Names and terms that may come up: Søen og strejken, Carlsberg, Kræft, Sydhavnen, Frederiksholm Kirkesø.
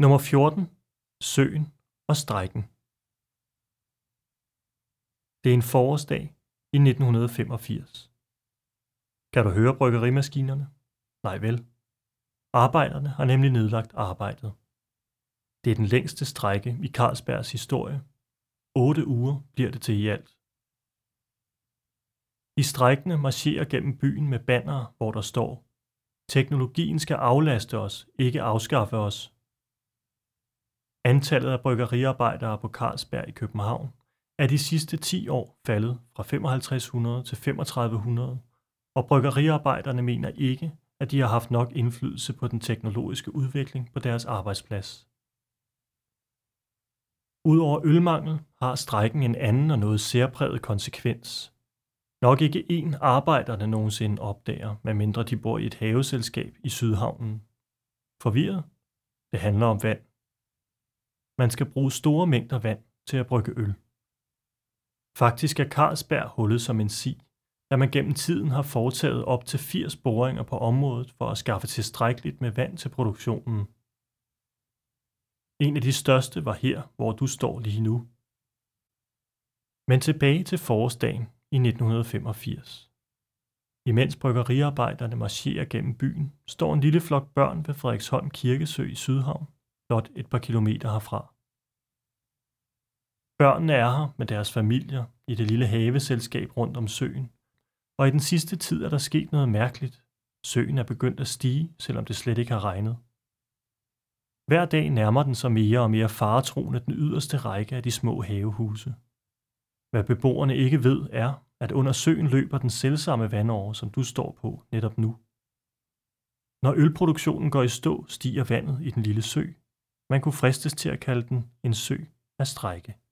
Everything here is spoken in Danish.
Nummer 14. Søen og strejken. Det er en forårsdag i 1985. Kan du høre bryggerimaskinerne? Nej vel. Arbejderne har nemlig nedlagt arbejdet. Det er den længste strejke i Carlsbergs historie. 8 uger bliver det til i alt. De strejkende marcherer gennem byen med bannere, hvor der står: teknologien skal aflaste os, ikke afskaffe os. Antallet af bryggeriarbejdere på Carlsberg i København er de sidste 10 år faldet fra 5500 til 3500, og bryggeriarbejderne mener ikke, at de har haft nok indflydelse på den teknologiske udvikling på deres arbejdsplads. Udover ølmangel har strejken en anden og noget særpræget konsekvens. Nok ikke én arbejderne nogensinde opdager, medmindre de bor i et haveselskab i Sydhavnen. Forvirret? Det handler om vand. Man skal bruge store mængder vand til at brygge øl. Faktisk er Carlsberg hullet som en si, da man gennem tiden har foretaget op til 80 boringer på området for at skaffe tilstrækkeligt med vand til produktionen. En af de største var her, hvor du står lige nu. Men tilbage til forårsdagen i 1985. Imens bryggeriarbejderne marcherer gennem byen, står en lille flok børn ved Frederiksholm Kirkesø i Sydhavn, blot et par kilometer herfra. Børnene er her med deres familier i det lille haveselskab rundt om søen, og i den sidste tid er der sket noget mærkeligt. Søen er begyndt at stige, selvom det slet ikke har regnet. Hver dag nærmer den sig mere og mere faretroende den yderste række af de små havehuse. Hvad beboerne ikke ved er, at under søen løber den selvsamme vandåre, som du står på netop nu. Når ølproduktionen går i stå, stiger vandet i den lille sø. Man kunne fristes til at kalde den en sø af strejke.